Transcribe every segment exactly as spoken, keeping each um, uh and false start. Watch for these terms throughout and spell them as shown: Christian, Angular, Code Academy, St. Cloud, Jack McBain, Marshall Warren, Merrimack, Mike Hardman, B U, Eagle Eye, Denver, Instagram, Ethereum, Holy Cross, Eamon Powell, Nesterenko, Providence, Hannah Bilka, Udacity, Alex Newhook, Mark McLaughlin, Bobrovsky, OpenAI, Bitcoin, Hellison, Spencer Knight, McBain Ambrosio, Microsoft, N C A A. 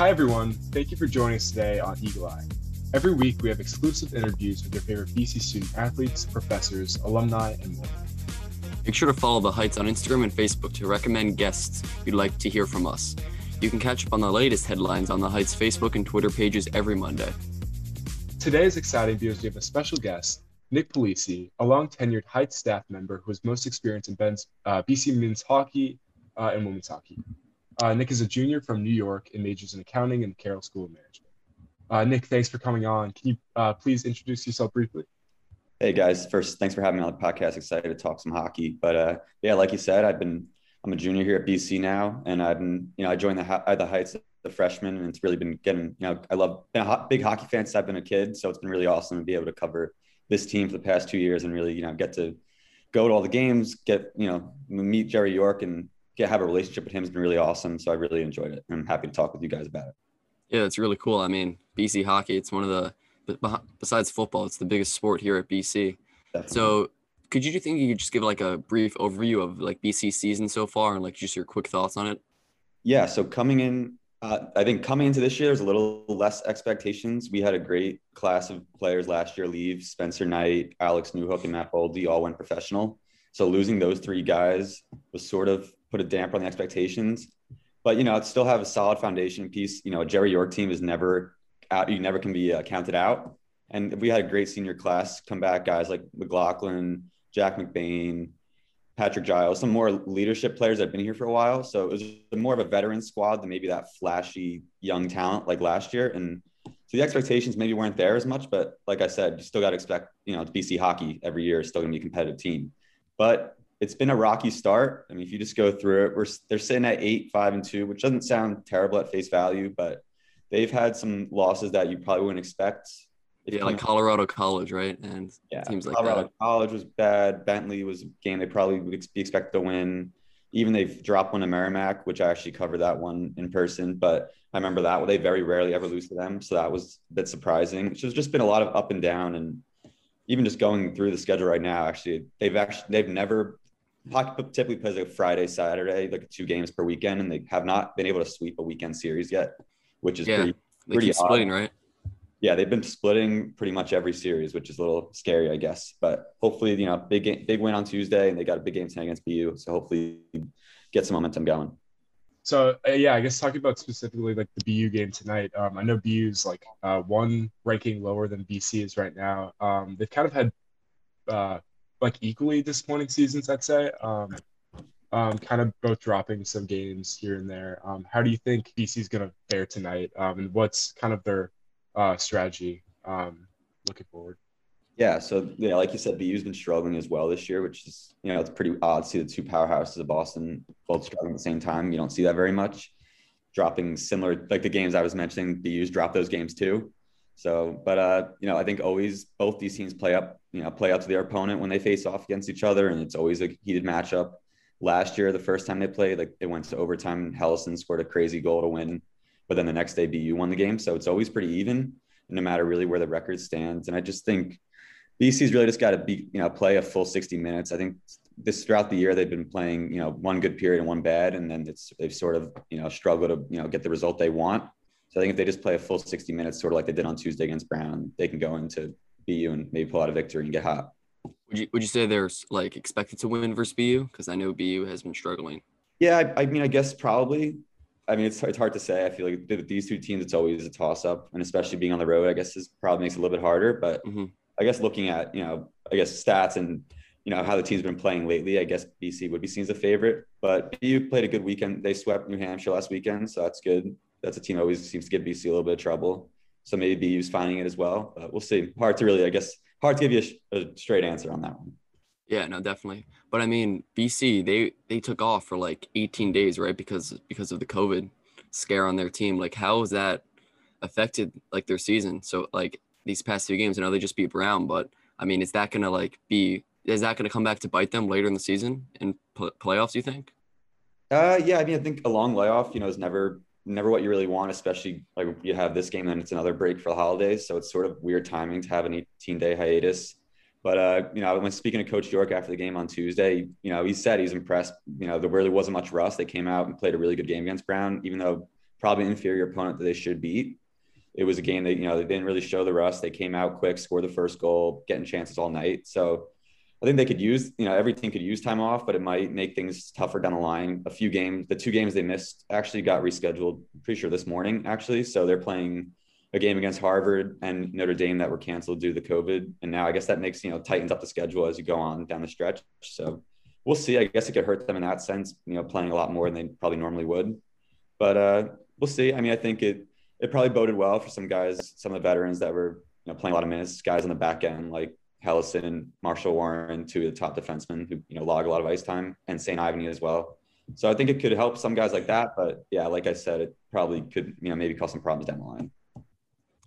Hi everyone, thank you for joining us today on Eagle Eye. Every week we have exclusive interviews with your favorite B C student athletes, professors, alumni, and more. Make sure to follow The Heights on Instagram and Facebook to recommend guests you'd like to hear from us. You can catch up on the latest headlines on The Heights Facebook and Twitter pages every Monday. Today is exciting because we have a special guest, Nick Polisi, a long-tenured Heights staff member who has most experience in Ben's, uh, B C men's hockey uh, and women's hockey. Uh, Nick is a junior from New York and majors in accounting in the Carroll School of Management. Uh, Nick, thanks for coming on. Can you uh, please introduce yourself briefly? Hey guys, first, thanks for having me on the podcast. Excited to talk some hockey, but uh, yeah, like you said, I've been I'm a junior here at B C now, and I've been you know I joined the the Heights as a freshman, and it's really been getting you know I love been a hot, big hockey fan since I've been a kid, so it's been really awesome to be able to cover this team for the past two years and really you know get to go to all the games, get you know meet Jerry York and. Yeah, have a relationship with him has been really awesome, so I really enjoyed it. I'm happy to talk with you guys about it. Yeah, it's really cool. I mean, B C hockey, it's one of the besides football, it's the biggest sport here at B C. Definitely. So, could you do you think you could just give like a brief overview of like B C season so far and like just your quick thoughts on it? Yeah, so coming in, uh, I think coming into this year there's a little less expectations. We had a great class of players last year leave. Spencer Knight, Alex Newhook, and Matt Boldy all went professional. So losing those three guys was sort of put a damper on the expectations, but, you know, I'd still have a solid foundation piece. You know, a Jerry York team is never out. You never can be uh, counted out. And we had a great senior class come back, guys like McLaughlin, Jack McBain, Patrick Giles, some more leadership players that have been here for a while. So it was more of a veteran squad than maybe that flashy young talent like last year. And so the expectations maybe weren't there as much, but like I said, you still got to expect, you know, B C hockey every year is still going to be a competitive team. But it's been a rocky start. I mean, if you just go through it, we're they're sitting at eight, five, and two, which doesn't sound terrible at face value, but they've had some losses that you probably wouldn't expect. Yeah, like Colorado College, right? And yeah, teams like Colorado that. College was bad. Bentley was a game they probably would be expected to win. Even they've dropped one to Merrimack, which I actually covered that one in person, but I remember that one. They very rarely ever lose to them, so that was a bit surprising. So there's just been a lot of up and down, and even just going through the schedule right now, actually, they've actually they've never hockey typically plays like Friday, Saturday, like two games per weekend, and they have not been able to sweep a weekend series yet, which is yeah, pretty they pretty keep odd. Splitting, right? Yeah, they've been splitting pretty much every series, which is a little scary, I guess. But hopefully, you know, big game, big win on Tuesday, and they got a big game tonight against B U, so hopefully, get some momentum going. So uh, yeah, I guess talking about specifically like the B U game tonight, um, I know B U's like uh, one ranking lower than B C is right now. Um, they've kind of had uh, like equally disappointing seasons, I'd say. Um, um, kind of both dropping some games here and there. Um, how do you think B C's going to fare tonight, um, and what's kind of their uh, strategy um, looking forward? Yeah, so yeah, like you said, B U's been struggling as well this year, which is, you know, it's pretty odd to see the two powerhouses of Boston both struggling at the same time. You don't see that very much. Dropping similar, like the games I was mentioning, B U's dropped those games too. So, but, uh, you know, I think always both these teams play up, you know, play up to their opponent when they face off against each other, and it's always a heated matchup. Last year, the first time they played, like they went to overtime, and Hellison scored a crazy goal to win, but then the next day B U won the game. So it's always pretty even, no matter really where the record stands. And I just think B C's really just got to be, you know, play a full sixty minutes. I think this throughout the year, they've been playing, you know, one good period and one bad, and then it's, they've sort of, you know, struggled to, you know, get the result they want. So I think if they just play a full sixty minutes, sort of like they did on Tuesday against Brown, they can go into B U and maybe pull out a victory and get hot. Would you, would you say they're like expected to win versus B U? Because I know B U has been struggling. Yeah. I, I mean, I guess probably, I mean, it's, it's hard to say. I feel like with these two teams, it's always a toss up, and especially being on the road, I guess this probably makes it a little bit harder, but mm-hmm. I guess looking at, you know, I guess stats and, you know, how the team's been playing lately, I guess B C would be seen as a favorite, but B U played a good weekend. They swept New Hampshire last weekend, so that's good. That's a team that always seems to give B C a little bit of trouble. So maybe B U's finding it as well, but we'll see. Hard to really, I guess, hard to give you a, a straight answer on that one. Yeah, no, definitely. But I mean, B C, they, they took off for like eighteen days, right? Because, because of the COVID scare on their team. Like, how has that affected like their season? So like, these past few games, I know they just beat Brown, but I mean, is that going to like be, is that going to come back to bite them later in the season in pl- playoffs, you think? Uh, yeah. I mean, I think a long layoff, you know, is never, never what you really want, especially like you have this game, then it's another break for the holidays. So it's sort of weird timing to have an eighteen day hiatus. But, uh, you know, I was speaking to Coach York after the game on Tuesday, you know, he said he's impressed, you know, there really wasn't much rust. They came out and played a really good game against Brown, even though probably an inferior opponent that they should beat. It was a game that, you know, they didn't really show the rust. They came out quick, scored the first goal, getting chances all night. So I think they could use, you know, every team could use time off, but it might make things tougher down the line. A few games, the two games they missed actually got rescheduled, pretty sure this morning, actually. So they're playing a game against Harvard and Notre Dame that were canceled due to COVID. And now I guess that makes, you know, tightens up the schedule as you go on down the stretch. So we'll see. I guess it could hurt them in that sense, you know, playing a lot more than they probably normally would. But uh, we'll see. I mean, I think it, it probably boded well for some guys, some of the veterans that were, you know, playing a lot of minutes, guys on the back end like Hellison and Marshall Warren, two of the top defensemen who, you know, log a lot of ice time, and Saint Ivany as well. So I think it could help some guys like that. But yeah, like I said, it probably could, you know, maybe cause some problems down the line.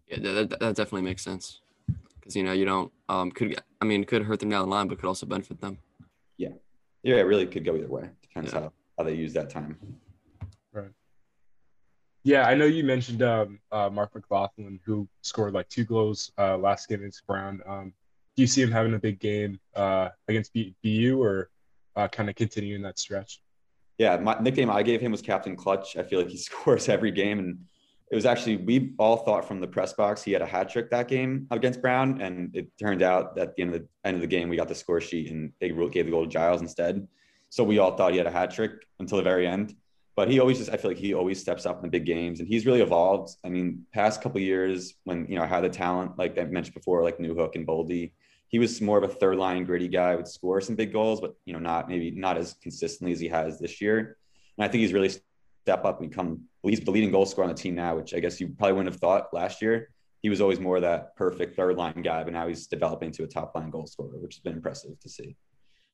Yeah, that, that definitely makes sense because, you know, you don't um, could I mean, it could hurt them down the line, but could also benefit them. Yeah. Yeah, it really could go either way. Depends yeah. how, how they use that time. Right. Yeah, I know you mentioned um, uh, Mark McLaughlin, who scored like two goals uh, last game against Brown. Um, do you see him having a big game uh, against B U or uh, kind of continuing that stretch? Yeah, my nickname I gave him was Captain Clutch. I feel like he scores every game. And it was actually, we all thought from the press box he had a hat trick that game against Brown. And it turned out that at the end of the, end of the game, we got the score sheet and they gave the goal to Giles instead. So we all thought he had a hat trick until the very end. But he always just, I feel like he always steps up in the big games, and he's really evolved. I mean, past couple of years when, you know, I had the talent, like I mentioned before, like Newhook and Boldy, he was more of a third line gritty guy, would score some big goals, but, you know, not maybe not as consistently as he has this year. And I think he's really stepped up and become the leading goal scorer on the team now, which I guess you probably wouldn't have thought last year. He was always more that perfect third line guy, but now he's developing to a top line goal scorer, which has been impressive to see.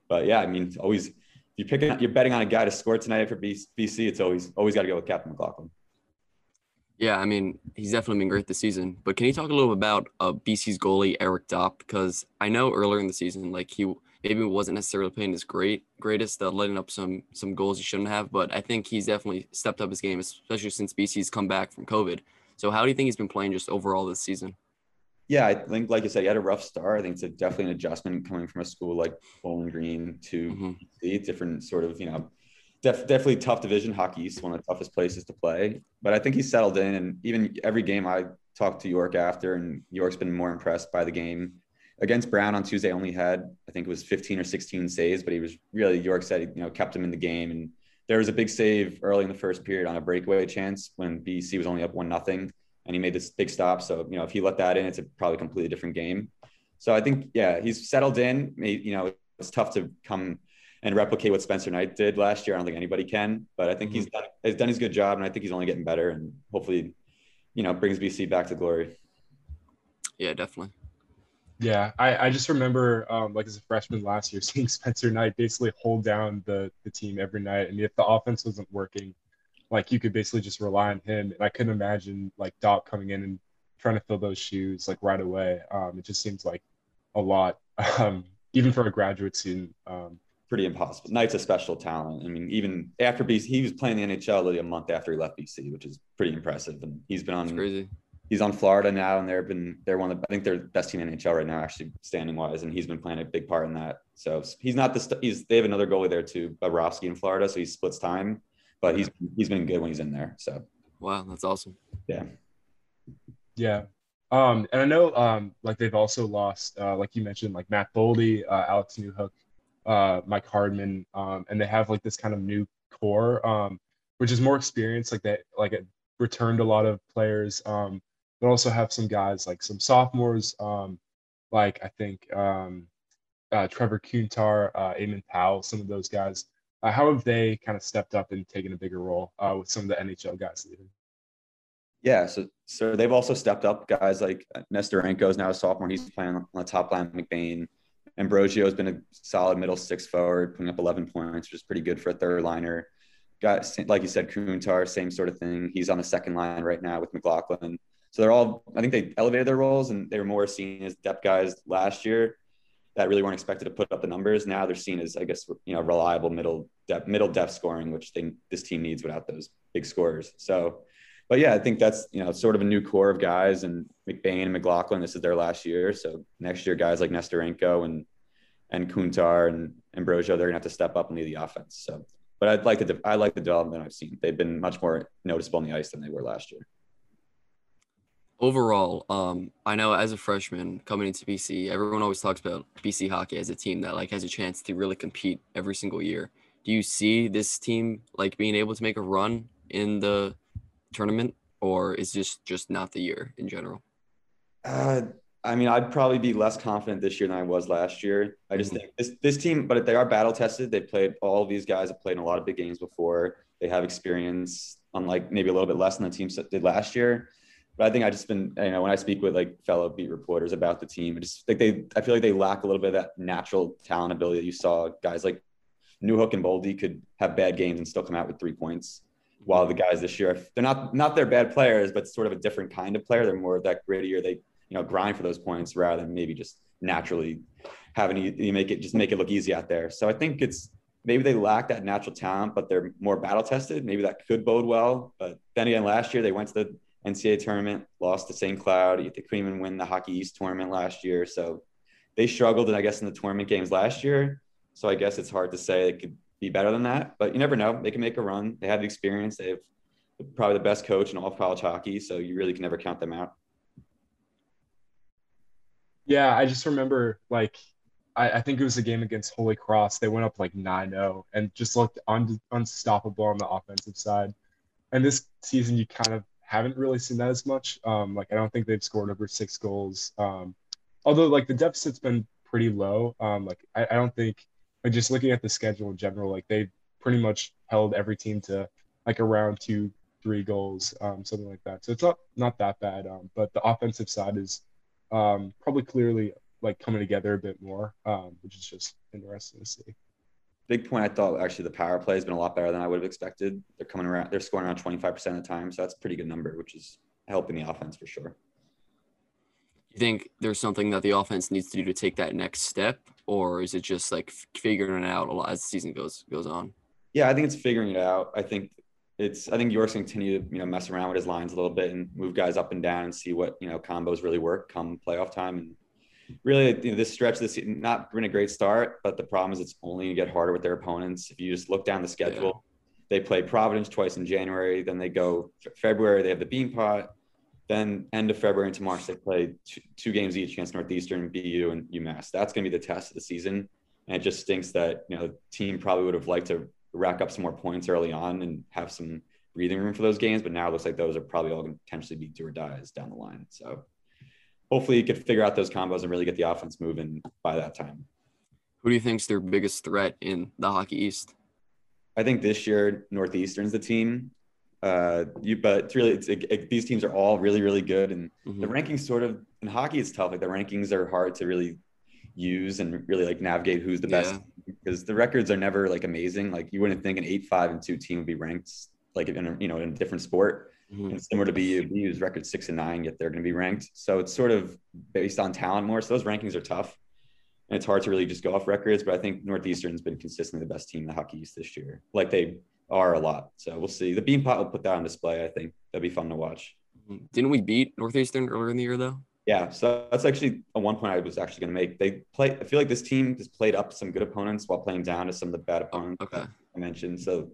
But yeah, I mean, always, You're picking. You're betting on a guy to score tonight for B C. It's always always got to go with Captain McLaughlin. Yeah, I mean, he's definitely been great this season. But can you talk a little about uh, B C's goalie Eric Dopp? Because I know earlier in the season, like he maybe wasn't necessarily playing his great greatest, uh, letting up some some goals he shouldn't have. But I think he's definitely stepped up his game, especially since B C's come back from COVID. So how do you think he's been playing just overall this season? Yeah, I think, like you said, he had a rough start. I think it's a, definitely an adjustment coming from a school like Bowling Green to mm-hmm. the different sort of, you know, def, definitely tough division. Hockey East, one of the toughest places to play. But I think he settled in, and even every game I talked to York after, and York's been more impressed by the game. Against Brown on Tuesday, only had, I think it was fifteen or sixteen saves, but he was really, York said, you know, kept him in the game. And there was a big save early in the first period on a breakaway chance when B C was only up one nothing. And he made this big stop. So, you know, if he let that in, it's a probably completely different game. So I think, yeah, he's settled in. You know, it's tough to come and replicate what Spencer Knight did last year. I don't think anybody can, but I think mm-hmm. he's done, he's done his good job. And I think he's only getting better and hopefully, you know, brings B C back to glory. Yeah, definitely. Yeah. I, I just remember um, like as a freshman last year, seeing Spencer Knight basically hold down the, the team every night. And if the offense wasn't working, like you could basically just rely on him. And I couldn't imagine like Dopp coming in and trying to fill those shoes like right away. Um, it just seems like a lot, um, even for a graduate student. Um, Pretty impossible. Knight's a special talent. I mean, even after B C, he was playing the N H L literally a month after he left B C, which is pretty impressive. And he's been on, That's crazy. He's on Florida now, and they've been, they're one of the, I think they're the best team in the N H L right now, actually standing wise. And he's been playing a big part in that. So he's not the, st- he's, they have another goalie there too, Bobrovsky in Florida. So he splits time. But he's he's been good when he's in there. So wow, that's awesome. Yeah, yeah. Um, and I know um, like they've also lost, uh, like you mentioned, like Matt Boldy, uh, Alex Newhook, uh, Mike Hardman, um, and they have like this kind of new core, um, which is more experienced. Like that, like it returned a lot of players, um, but also have some guys like some sophomores, um, like I think um, uh, Trevor Kuntar, uh, Eamon Powell, some of those guys. Uh, how have they kind of stepped up and taken a bigger role uh, with some of the N H L guys leaving? Yeah, so so they've also stepped up. Guys like Nesterenko is now a sophomore. He's playing on the top line. McBain Ambrosio has been a solid middle six forward, putting up eleven points, which is pretty good for a third liner. Got, like you said, Kuntar, same sort of thing. He's on the second line right now with McLaughlin. So they're all, I think they elevated their roles, and they were more seen as depth guys last year that really weren't expected to put up the numbers. Now they're seen as, I guess, you know, reliable middle depth, middle depth scoring, which they, this team needs without those big scorers. So, but yeah, I think that's, you know, sort of a new core of guys, and McBain and McLaughlin, this is their last year. So next year, guys like Nesterenko and, and Kuntar and Ambrosio, they're gonna have to step up and lead the offense. So but I'd like to, I like the development I've seen. They've been much more noticeable on the ice than they were last year. Overall, um, I know as a freshman coming into B C, everyone always talks about B C hockey as a team that like has a chance to really compete every single year. Do you see this team like being able to make a run in the tournament, or is this just not the year in general? Uh, I mean, I'd probably be less confident this year than I was last year. I just mm-hmm. think this, this team, but if they are battle tested, they played, all these guys have played in a lot of big games before. They have experience, unlike maybe a little bit less than the team did last year. But I think I just been, you know, when I speak with like fellow beat reporters about the team, it just like they, I feel like they lack a little bit of that natural talent ability that you saw guys like Newhook and Boldy could have bad games and still come out with three points. While the guys this year, they're not, not they're bad players, but sort of a different kind of player. They're more of that grittier. They, you know, grind for those points rather than maybe just naturally having you make it, just make it look easy out there. So I think it's, maybe they lack that natural talent, but they're more battle tested. Maybe that could bode well. But then again, last year they went to the N C A A tournament, lost to Saint Cloud. They couldn't even win the Hockey East tournament last year. So they struggled, and I guess, in the tournament games last year. So I guess it's hard to say they could be better than that, but you never know. They can make a run. They have the experience. They have probably the best coach in all of college hockey. So you really can never count them out. Yeah, I just remember, like, I, I think it was a game against Holy Cross. They went up like nine oh and just looked un- unstoppable on the offensive side. And this season, you kind of haven't really seen that as much. Um, like, I don't think they've scored over six goals. Um, although, like, the deficit's been pretty low. Um, like, I, I don't think – like, just looking at the schedule in general, like, they pretty much held every team to, like, around two, three goals, um, something like that. So it's not, not that bad. Um, but the offensive side is um, probably clearly, like, coming together a bit more, um, which is just interesting to see. Big point, I thought, actually, the power play has been a lot better than I would have expected. They're coming around, they're scoring around twenty-five percent of the time, so that's a pretty good number, which is helping the offense for sure. You think there's something that the offense needs to do to take that next step, or is it just like figuring it out a lot as the season goes goes on? Yeah, I think it's figuring it out. I think it's I think York's going to continue to, you know, mess around with his lines a little bit and move guys up and down and see what, you know, combos really work come playoff time. And really, you know, this stretch this season, not been a great start, but the problem is it's only going to get harder with their opponents. If you just look down the schedule, yeah. They play Providence twice in January, then they go February, they have the Beanpot, then end of February into March, they play two, two games each against Northeastern, B U, and UMass. That's going to be the test of the season, and it just stinks that, you know, the team probably would have liked to rack up some more points early on and have some breathing room for those games, but now it looks like those are probably all going to potentially be do or dies down the line, so... Hopefully you could figure out those combos and really get the offense moving by that time. Who do you think's their biggest threat in the Hockey East? I think this year Northeastern's the team. Uh, you, but it's really it's, it, it, these teams are all really, really good, and mm-hmm. the rankings sort of in hockey it's tough. Like the rankings are hard to really use and really like navigate who's the best yeah. because the records are never like amazing. Like you wouldn't think an eight five and two team would be ranked like in a, you know in a different sport. Mm-hmm. And similar to B U, B U's record six and nine, yet they're going to be ranked. So it's sort of based on talent more. So those rankings are tough, and it's hard to really just go off records. But I think Northeastern's been consistently the best team in the Hockey East this year, like they are a lot. So we'll see. The Beanpot will put that on display. I think that'd be fun to watch. Didn't we beat Northeastern earlier in the year though? Yeah. So that's actually a one point I was actually going to make. They play. I feel like this team has played up some good opponents while playing down to some of the bad opponents okay. I mentioned. So.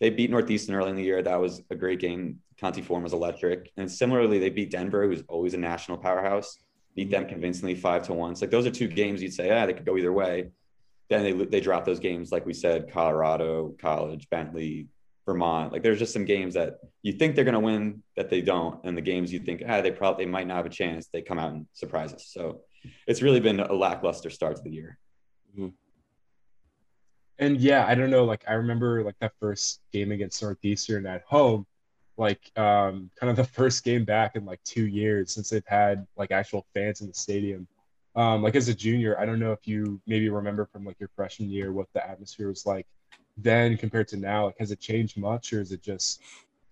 They beat Northeastern early in the year. That was a great game. Conte Forum was electric. And similarly, they beat Denver, who's always a national powerhouse, beat them convincingly five to one. So like those are two games you'd say, yeah, they could go either way. Then they they drop those games, like we said, Colorado, College, Bentley, Vermont. Like there's just some games that you think they're going to win that they don't. And the games you think, ah, they probably they might not have a chance. They come out and surprise us. So it's really been a lackluster start to the year. Mm-hmm. And yeah, I don't know, like I remember like that first game against Northeastern at home, like um, kind of the first game back in like two years since they've had like actual fans in the stadium. Um, like as a junior, I don't know if you maybe remember from like your freshman year what the atmosphere was like then compared to now. Like has it changed much, or is it just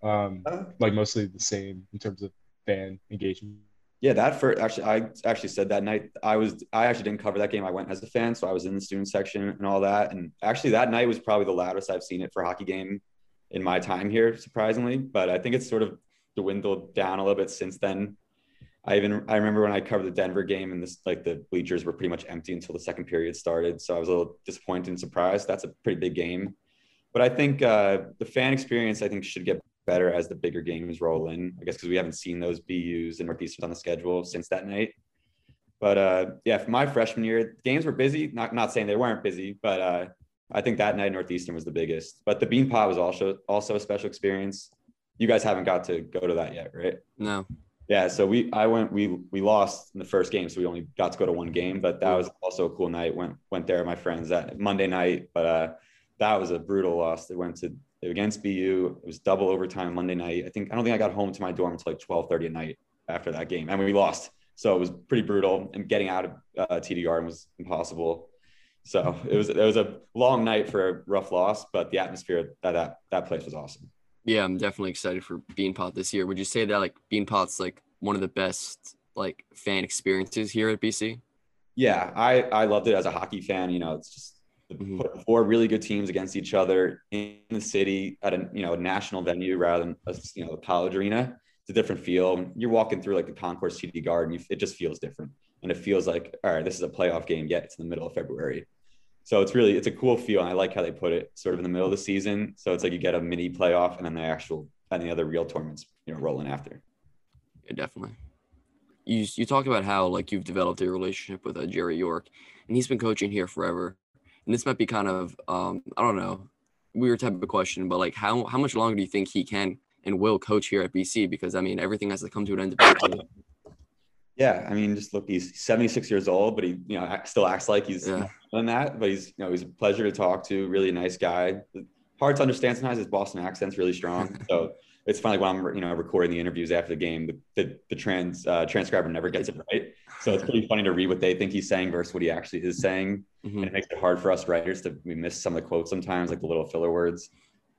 um, like mostly the same in terms of fan engagement? Yeah, that first actually, I actually said that night I was I actually didn't cover that game. I went as a fan, so I was in the student section and all that. And actually, that night was probably the loudest I've seen it for a hockey game in my time here, surprisingly. But I think it's sort of dwindled down a little bit since then. I even I remember when I covered the Denver game and this like the bleachers were pretty much empty until the second period started. So I was a little disappointed and surprised. That's a pretty big game. But I think uh, the fan experience, I think, should get better as the bigger games roll in, I guess, because we haven't seen those B Us and Northeastern on the schedule since that night. But uh, yeah, for my freshman year, games were busy. Not not saying they weren't busy, but uh, I think that night Northeastern was the biggest. But the Beanpot was also also a special experience. You guys haven't got to go to that yet, right? No. Yeah, so we I went we we lost in the first game, so we only got to go to one game. But that was also a cool night. Went went there with my friends that Monday night, but uh, that was a brutal loss. They went to against B U. It was double overtime Monday night. I think I don't think I got home to my dorm until like twelve thirty at night after that game, and we lost. So it was pretty brutal, and getting out of uh, T D Garden was impossible. So it was it was a long night for a rough loss, but the atmosphere at that that place was awesome. Yeah, I'm definitely excited for Beanpot this year. Would you say that like Beanpot's like one of the best like fan experiences here at B C? Yeah, I I loved it as a hockey fan. You know, it's just mm-hmm. put four really good teams against each other in the city at a you know a national venue rather than a, you know a college arena. It's a different feel. You're walking through like the concourse T D Garden. You, it just feels different. And it feels like, all right, this is a playoff game, yet it's in the middle of February. So it's really, it's a cool feel. And I like how they put it sort of in the middle of the season. So it's like you get a mini playoff and then the actual, and the other real tournaments, you know, rolling after. Yeah, definitely. You, you talked about how like you've developed a relationship with uh, Jerry York, and he's been coaching here forever. And this might be kind of, um, I don't know, weird type of question, but like how, how much longer do you think he can and will coach here at B C? Because I mean, everything has to come to an end. Yeah. I mean, just look, he's seventy-six years old, but he, you know, still acts like he's yeah. done that, but he's, you know, he's a pleasure to talk to, really a nice guy. Hard to understand sometimes. His Boston accent's really strong. So it's funny when I'm, you know, recording the interviews after the game, the, the, the trans uh, transcriber never gets it right. So it's pretty funny to read what they think he's saying versus what he actually is saying. Mm-hmm. And it makes it hard for us writers to, we miss some of the quotes sometimes, like the little filler words.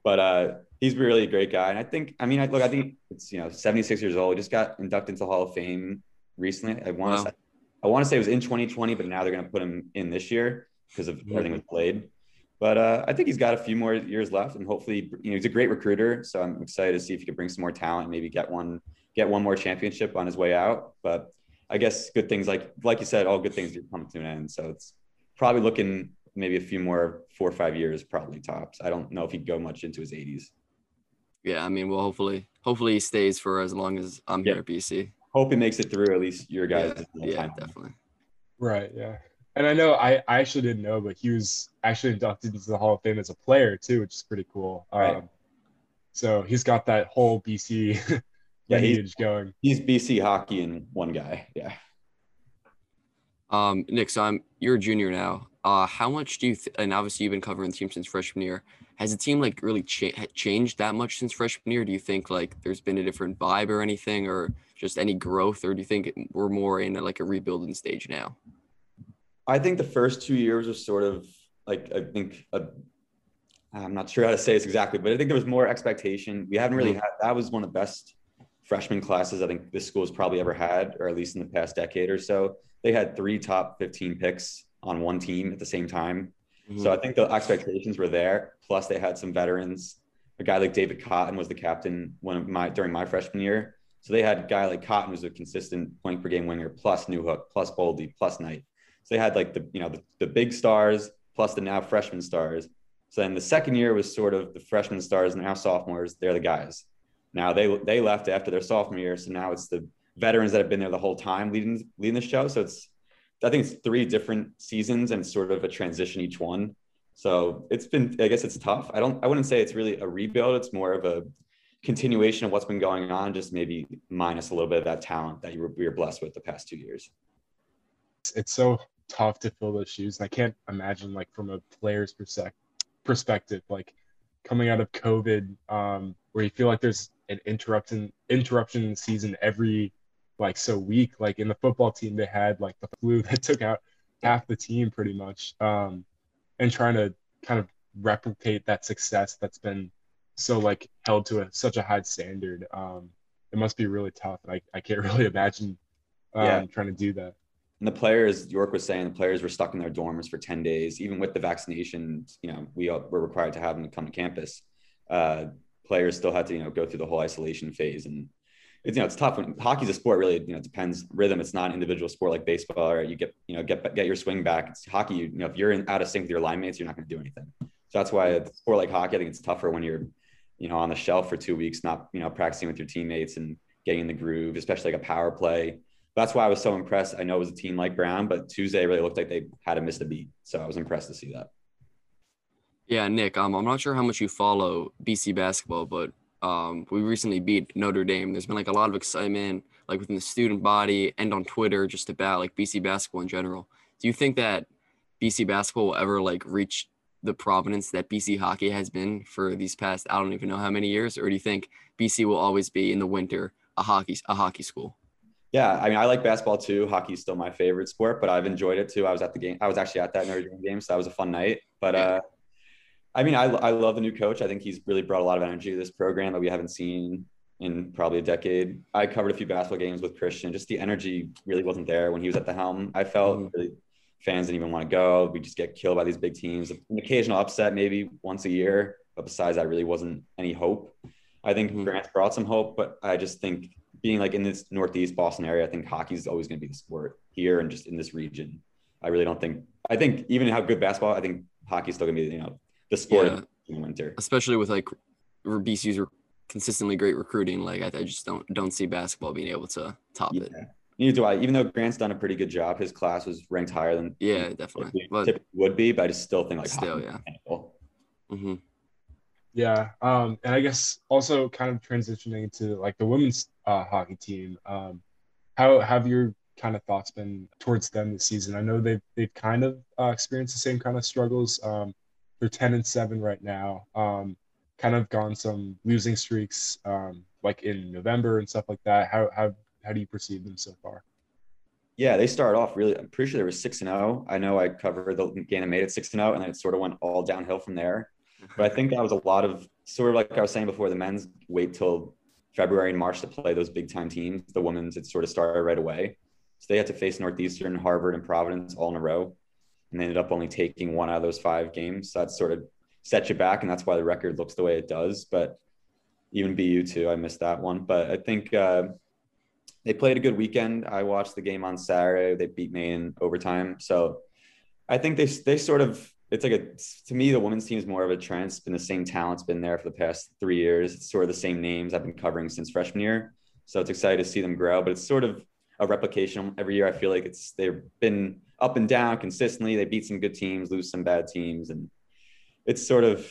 But uh, he's really a great guy. And I think, I mean, I, look, I think it's, you know, seventy-six years old. He just got inducted into the Hall of Fame recently. I want wow. to say, I want to say it was in twenty twenty, but now they're going to put him in this year because of everything was played. But uh, I think he's got a few more years left, and hopefully, you know, he's a great recruiter. So I'm excited to see if he can bring some more talent and maybe get one, get one more championship on his way out. But I guess good things, like, like you said, all good things do come to an end. So it's probably looking maybe a few more, four or five years, probably tops. I don't know if he'd go much into his eighties. Yeah, I mean, well, hopefully, hopefully he stays for as long as I'm yeah. here at B C. Hope he makes it through at least your guys. Yeah, yeah definitely. Right, yeah. And I know, I, I actually didn't know, but he was actually inducted into the Hall of Fame as a player too, which is pretty cool. Um, right. So he's got that whole B C yeah, lineage he's, going. He's B C hockey in one guy, yeah. Um, Nick, so I'm, you're a junior now. Uh, how much do you th- – and obviously you've been covering the team since freshman year. Has the team, like, really cha- changed that much since freshman year? Do you think, like, there's been a different vibe or anything, or just any growth, or do you think we're more in, a, like, a rebuilding stage now? I think the first two years was sort of, like, I think a, I'm not sure how to say this exactly, but I think there was more expectation. We haven't really had – that was one of the best freshman classes I think this school has probably ever had, or at least in the past decade or so. They had three top fifteen picks on one team at the same time. Mm-hmm. So I think the expectations were there. Plus they had some veterans. A guy like David Cotton was the captain one of my during my freshman year. So they had a guy like Cotton who's a consistent point per game winger, plus Newhook, plus Boldy, plus Knight. So they had like the, you know, the, the big stars plus the now freshman stars. So then the second year was sort of the freshman stars, now sophomores, they're the guys. Now they they left after their sophomore year. So now it's the veterans that have been there the whole time leading leading the show. So it's I think it's three different seasons and sort of a transition each one. So it's been, I guess it's tough. I don't, I wouldn't say it's really a rebuild. It's more of a continuation of what's been going on, just maybe minus a little bit of that talent that you were, we were blessed with the past two years. It's so tough to fill those shoes. And I can't imagine like from a player's perspective, like coming out of COVID, um, where you feel like there's an interruption, interruption in the season every like so weak, like in the football team, they had like the flu that took out half the team pretty much, um, and trying to kind of replicate that success that's been so like held to a, such a high standard. Um, it must be really tough. I, I can't really imagine um, yeah. trying to do that. And the players, York was saying, the players were stuck in their dorms for ten days, even with the vaccinations, you know, we were required to have them to come to campus. Uh, players still had to, you know, go through the whole isolation phase, and it's, you know, it's tough when hockey's a sport, really, you know, it depends rhythm. It's not an individual sport like baseball, or you get, you know, get, get your swing back. It's hockey. You, you know, if you're in, out of sync with your line mates, you're not going to do anything. So that's why it's more like hockey. I think it's tougher when you're, you know, on the shelf for two weeks, not, you know, practicing with your teammates and getting in the groove, especially like a power play. That's why I was so impressed. I know it was a team like Brown, but Tuesday really looked like they hadn't missed a beat. So I was impressed to see that. Yeah, Nick, um, I'm not sure how much you follow B C basketball, but um, we recently beat Notre Dame. There's been like a lot of excitement, like within the student body and on Twitter, just about like B C basketball in general. Do you think that B C basketball will ever like reach the prominence that B C hockey has been for these past, I don't even know how many years, or do you think B C will always be in the winter a hockey a hockey school? Yeah, I mean, I like basketball too. Hockey is still my favorite sport, but I've enjoyed it too. I was at the game. I was actually at that Notre Dame game, so that was a fun night. But uh, I mean, I, I love the new coach. I think he's really brought a lot of energy to this program that we haven't seen in probably a decade. I covered a few basketball games with Christian. Just the energy really wasn't there when he was at the helm. I felt mm-hmm. really, fans didn't even want to go. We just get killed by these big teams. An occasional upset maybe once a year, but besides that, really wasn't any hope. I think mm-hmm. Grant's brought some hope, but I just think being like in this Northeast Boston area, I think hockey is always going to be the sport here and just in this region. I really don't think, I think even how good basketball, I think hockey is still going to be, you know, the sport yeah. in the winter. Especially with like B C's consistently great recruiting. Like I, I just don't, don't see basketball being able to top yeah. it. Neither do I, even though Grant's done a pretty good job. His class was ranked higher than yeah, definitely typically would be, but I just still think like still, yeah. Mm-hmm. Yeah, um, and I guess also kind of transitioning to like the women's uh, hockey team. Um, how have your kind of thoughts been towards them this season? I know they've they've kind of uh, experienced the same kind of struggles. Um, they're ten and seven right now. Um, kind of gone some losing streaks, um, like in November and stuff like that. How how how do you perceive them so far? Yeah, they started off really. I'm pretty sure they were six and zero. I know I covered the game and made it six and zero, and then it sort of went all downhill from there. But I think that was a lot of sort of like I was saying before, the men's wait till February and March to play those big time teams. The women's, it sort of started right away. So they had to face Northeastern, Harvard, and Providence all in a row. And they ended up only taking one out of those five games. So that sort of set you back. And that's why the record looks the way it does. But even B U too, I missed that one. But I think uh, they played a good weekend. I watched the game on Saturday. They beat Maine in overtime. So I think they they sort of, it's like a, to me, the women's team is more of a trend. It's been the same talent's been there for the past three years. It's sort of the same names I've been covering since freshman year. So it's exciting to see them grow, but it's sort of a replication every year. I feel like it's, they've been up and down consistently. They beat some good teams, lose some bad teams. And it's sort of,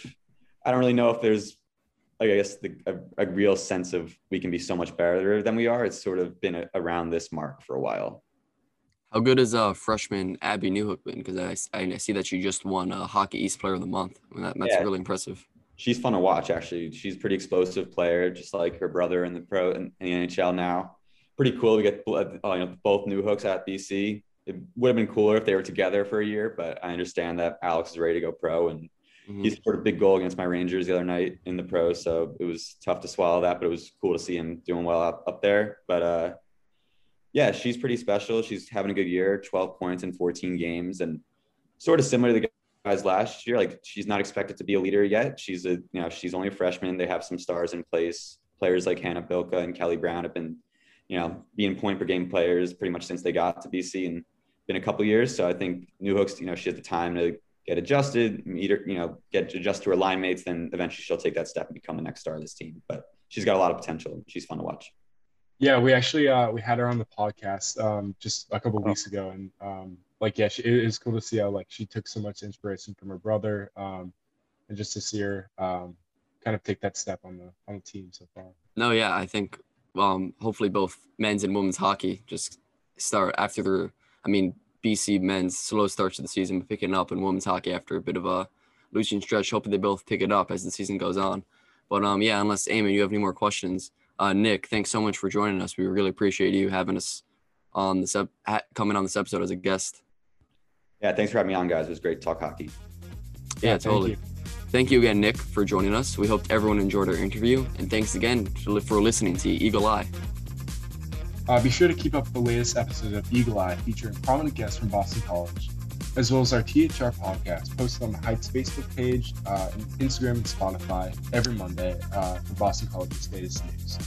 I don't really know if there's, like, I guess the, a, a real sense of we can be so much better than we are. It's sort of been a, around this mark for a while. How good is uh, freshman Abby Newhook been? Because I, I see that she just won a Hockey East Player of the Month. I mean, that, that's yeah. really impressive. She's fun to watch, actually. She's a pretty explosive player, just like her brother in the pro in the N H L now. Pretty cool to get uh, you know, both Newhooks at B C. It would have been cooler if they were together for a year, but I understand that Alex is ready to go pro, and mm-hmm. he scored a big goal against my Rangers the other night in the pro, so it was tough to swallow that, but it was cool to see him doing well up, up there. But uh, yeah, she's pretty special. She's having a good year, twelve points in fourteen games, and sort of similar to the guys last year. Like, she's not expected to be a leader yet. She's a, you know, she's only a freshman. They have some stars in place. Players like Hannah Bilka and Kelly Brown have been, you know, being point per game players pretty much since they got to B C, and been a couple of years. So I think Newhook's, you know, she has the time to get adjusted, meet her, you know, get adjust to her line mates. Then eventually she'll take that step and become the next star of this team. But she's got a lot of potential. She's fun to watch. Yeah, we actually uh, we had her on the podcast um, just a couple of weeks ago, and um, like yeah, she, it is cool to see how like she took so much inspiration from her brother, um, and just to see her um, kind of take that step on the on the team so far. No, yeah, I think um, hopefully both men's and women's hockey just start after the. I mean, B C men's slow start to the season, but picking up, and women's hockey after a bit of a losing stretch. Hoping they both pick it up as the season goes on. But um, yeah, unless Eamon, you have any more questions. Uh, Nick, thanks so much for joining us. We really appreciate you having us on this ep- coming on this episode as a guest. Yeah, thanks for having me on, guys. It was great to talk hockey. Yeah, yeah totally. Thank you. Thank you again, Nick, for joining us. We hope everyone enjoyed our interview, and thanks again for listening to Eagle Eye. Uh, be sure to keep up with the latest episode of Eagle Eye featuring prominent guests from Boston College, as well as our T H R podcast posted on the Heights Facebook page, uh, and Instagram and Spotify every Monday uh, for Boston College's latest news.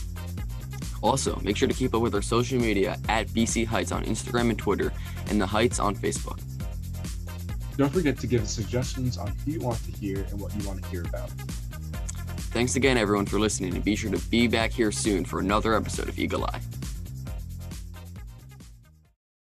Also, make sure to keep up with our social media at B C Heights on Instagram and Twitter, and The Heights on Facebook. Don't forget to give us suggestions on who you want to hear and what you want to hear about. Thanks again, everyone, for listening, and be sure to be back here soon for another episode of Eagle Eye.